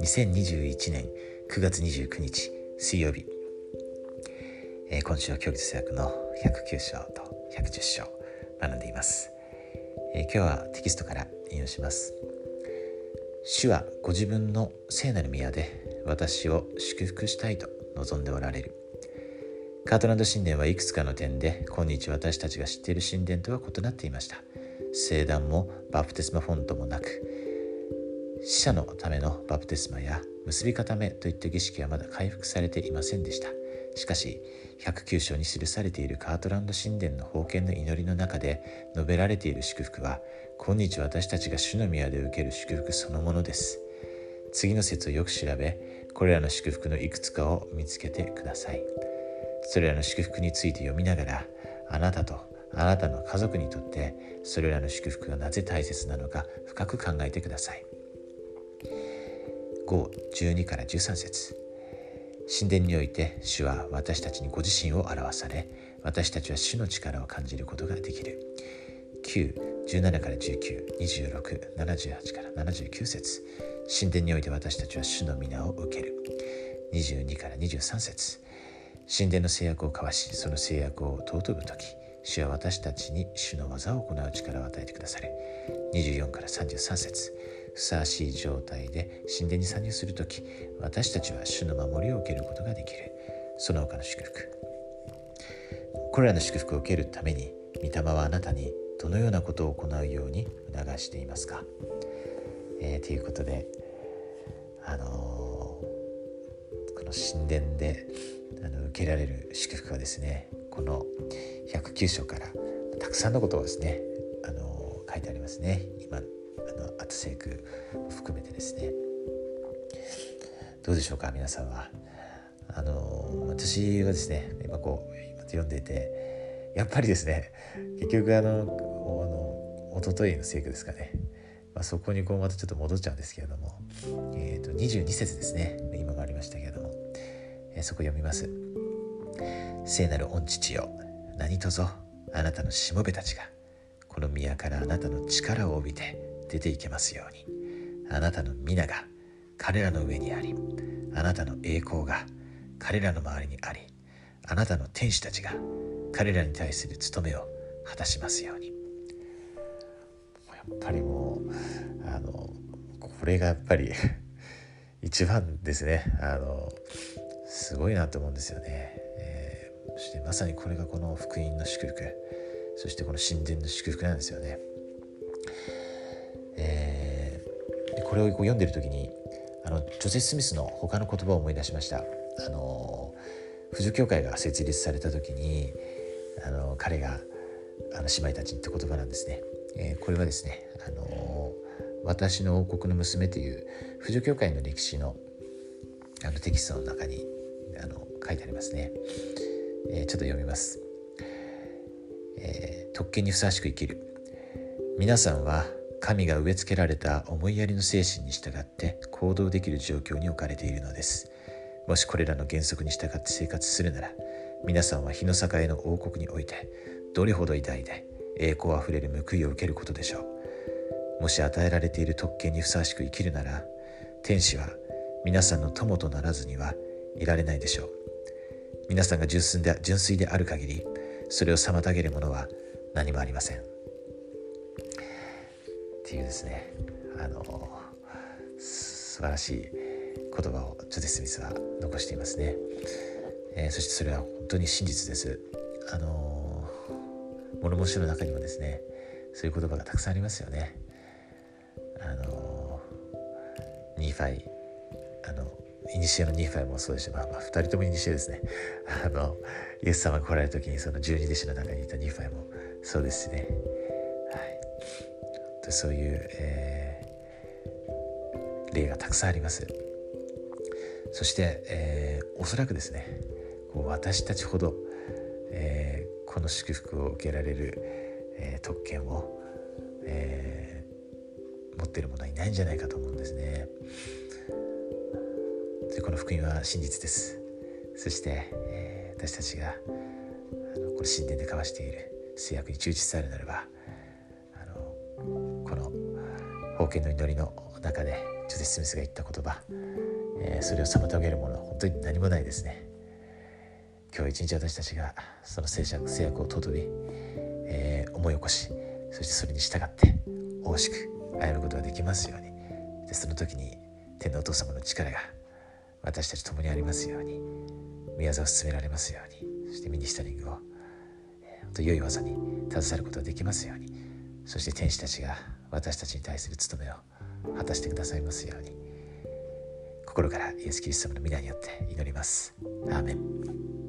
2021年9月29日水曜日、今週は教育哲学の109章と110章学んでいます。今日はテキストから引用します。主はご自分の聖なる宮で私を祝福したいと望んでおられる。カートランド神殿はいくつかの点で今日私たちが知っている神殿とは異なっていました。聖壇もバプテスマフォントもなく、死者のためのバプテスマや結び固めといった儀式はまだ回復されていませんでした。しかし109章に記されているカートランド神殿の奉献の祈りの中で述べられている祝福は、今日私たちが主の宮で受ける祝福そのものです。次の節をよく調べ、これらの祝福のいくつかを見つけてください。それらの祝福について読みながら、あなたとあなたの家族にとってそれらの祝福がなぜ大切なのか深く考えてください。5、12から13節。神殿において主は私たちにご自身を表され、私たちは主の力を感じることができる。9、17から19、26、78から79節。神殿において私たちは主の皆を受ける。22から23節。神殿の制約を交わし、その制約を尊ぶとき、主は私たちに主の技を行う力を与えてくださる。24から33節。ふさわしい状態で神殿に参入するとき、私たちは主の守りを受けることができる。その他の祝福。これらの祝福を受けるために、御霊はあなたにどのようなことを行うように促していますか。ということで、この神殿で受けられる祝福はですね、この109章からたくさんのことをですね、書いてありますね。今あと聖句も含めてですね。どうでしょうか、皆さんは。私はですね、今読んでいて、やっぱりですね、結局一昨日の聖句ですかね、そこにまたちょっと戻っちゃうんですけれども、22節ですね、今もありましたけれども、そこ読みます。聖なる御父よ、何とぞあなたのしもべたちがこの宮からあなたの力を帯びて出ていけますように、あなたの皆が彼らの上にあり、あなたの栄光が彼らの周りにあり、あなたの天使たちが彼らに対する務めを果たしますように。やっぱりこれがやっぱり一番ですね。すごいなと思うんですよね。そしてまさにこれがこの福音の祝福、そしてこの神殿の祝福なんですよね。これを読んでる時にジョセフ・スミスの他の言葉を思い出しました。婦女教会が設立された時に彼が姉妹たちにって言葉なんですね。これはですね、私の王国の娘という婦女教会の歴史のテキストの中に書いてありますね。ちょっと読みます。特権にふさわしく生きる皆さんは神が植え付けられた思いやりの精神に従って行動できる状況に置かれているのです。もしこれらの原則に従って生活するなら、皆さんは日の境の王国においてどれほど偉大で栄光あふれる報いを受けることでしょう。もし与えられている特権にふさわしく生きるなら、天使は皆さんの友とならずにはいられないでしょう。皆さんが純粋である限り、それを妨げるものは何もありません。っていうですね、素晴らしい言葉をジョセフ・スミスは残していますね。そしてそれは本当に真実です。物申しの中にもですね、そういう言葉がたくさんありますよね。ニーファイ、イニシエのニーファイもそうですし、2人ともイニシエですね。イエス様が来られる時にその12弟子の中にいたニーファイもそうですしね、はい、そういう、例がたくさんあります。そして、おそらくですね、私たちほど、この祝福を受けられる、特権を、持っている者はいないんじゃないかと思うんですね。でこの福音は真実です。そして、私たちがこの神殿で交わしている制約に忠実であるならば、高家の祈りの中でジョゼフ・スミスが言った言葉、それを妨げるものは本当に何もないですね。今日一日私たちがその制約を尊び、思い起こし、そしてそれに従って大しく歩むことができますように、でその時に天のお父様の力が私たちともにありますように、御業を進められますように、そしてミニスタリングを良い技に携わることができますように、そして天使たちが私たちに対する務めを果たしてくださいますように、心からイエス・キリスト様の御名によって祈ります。アーメン。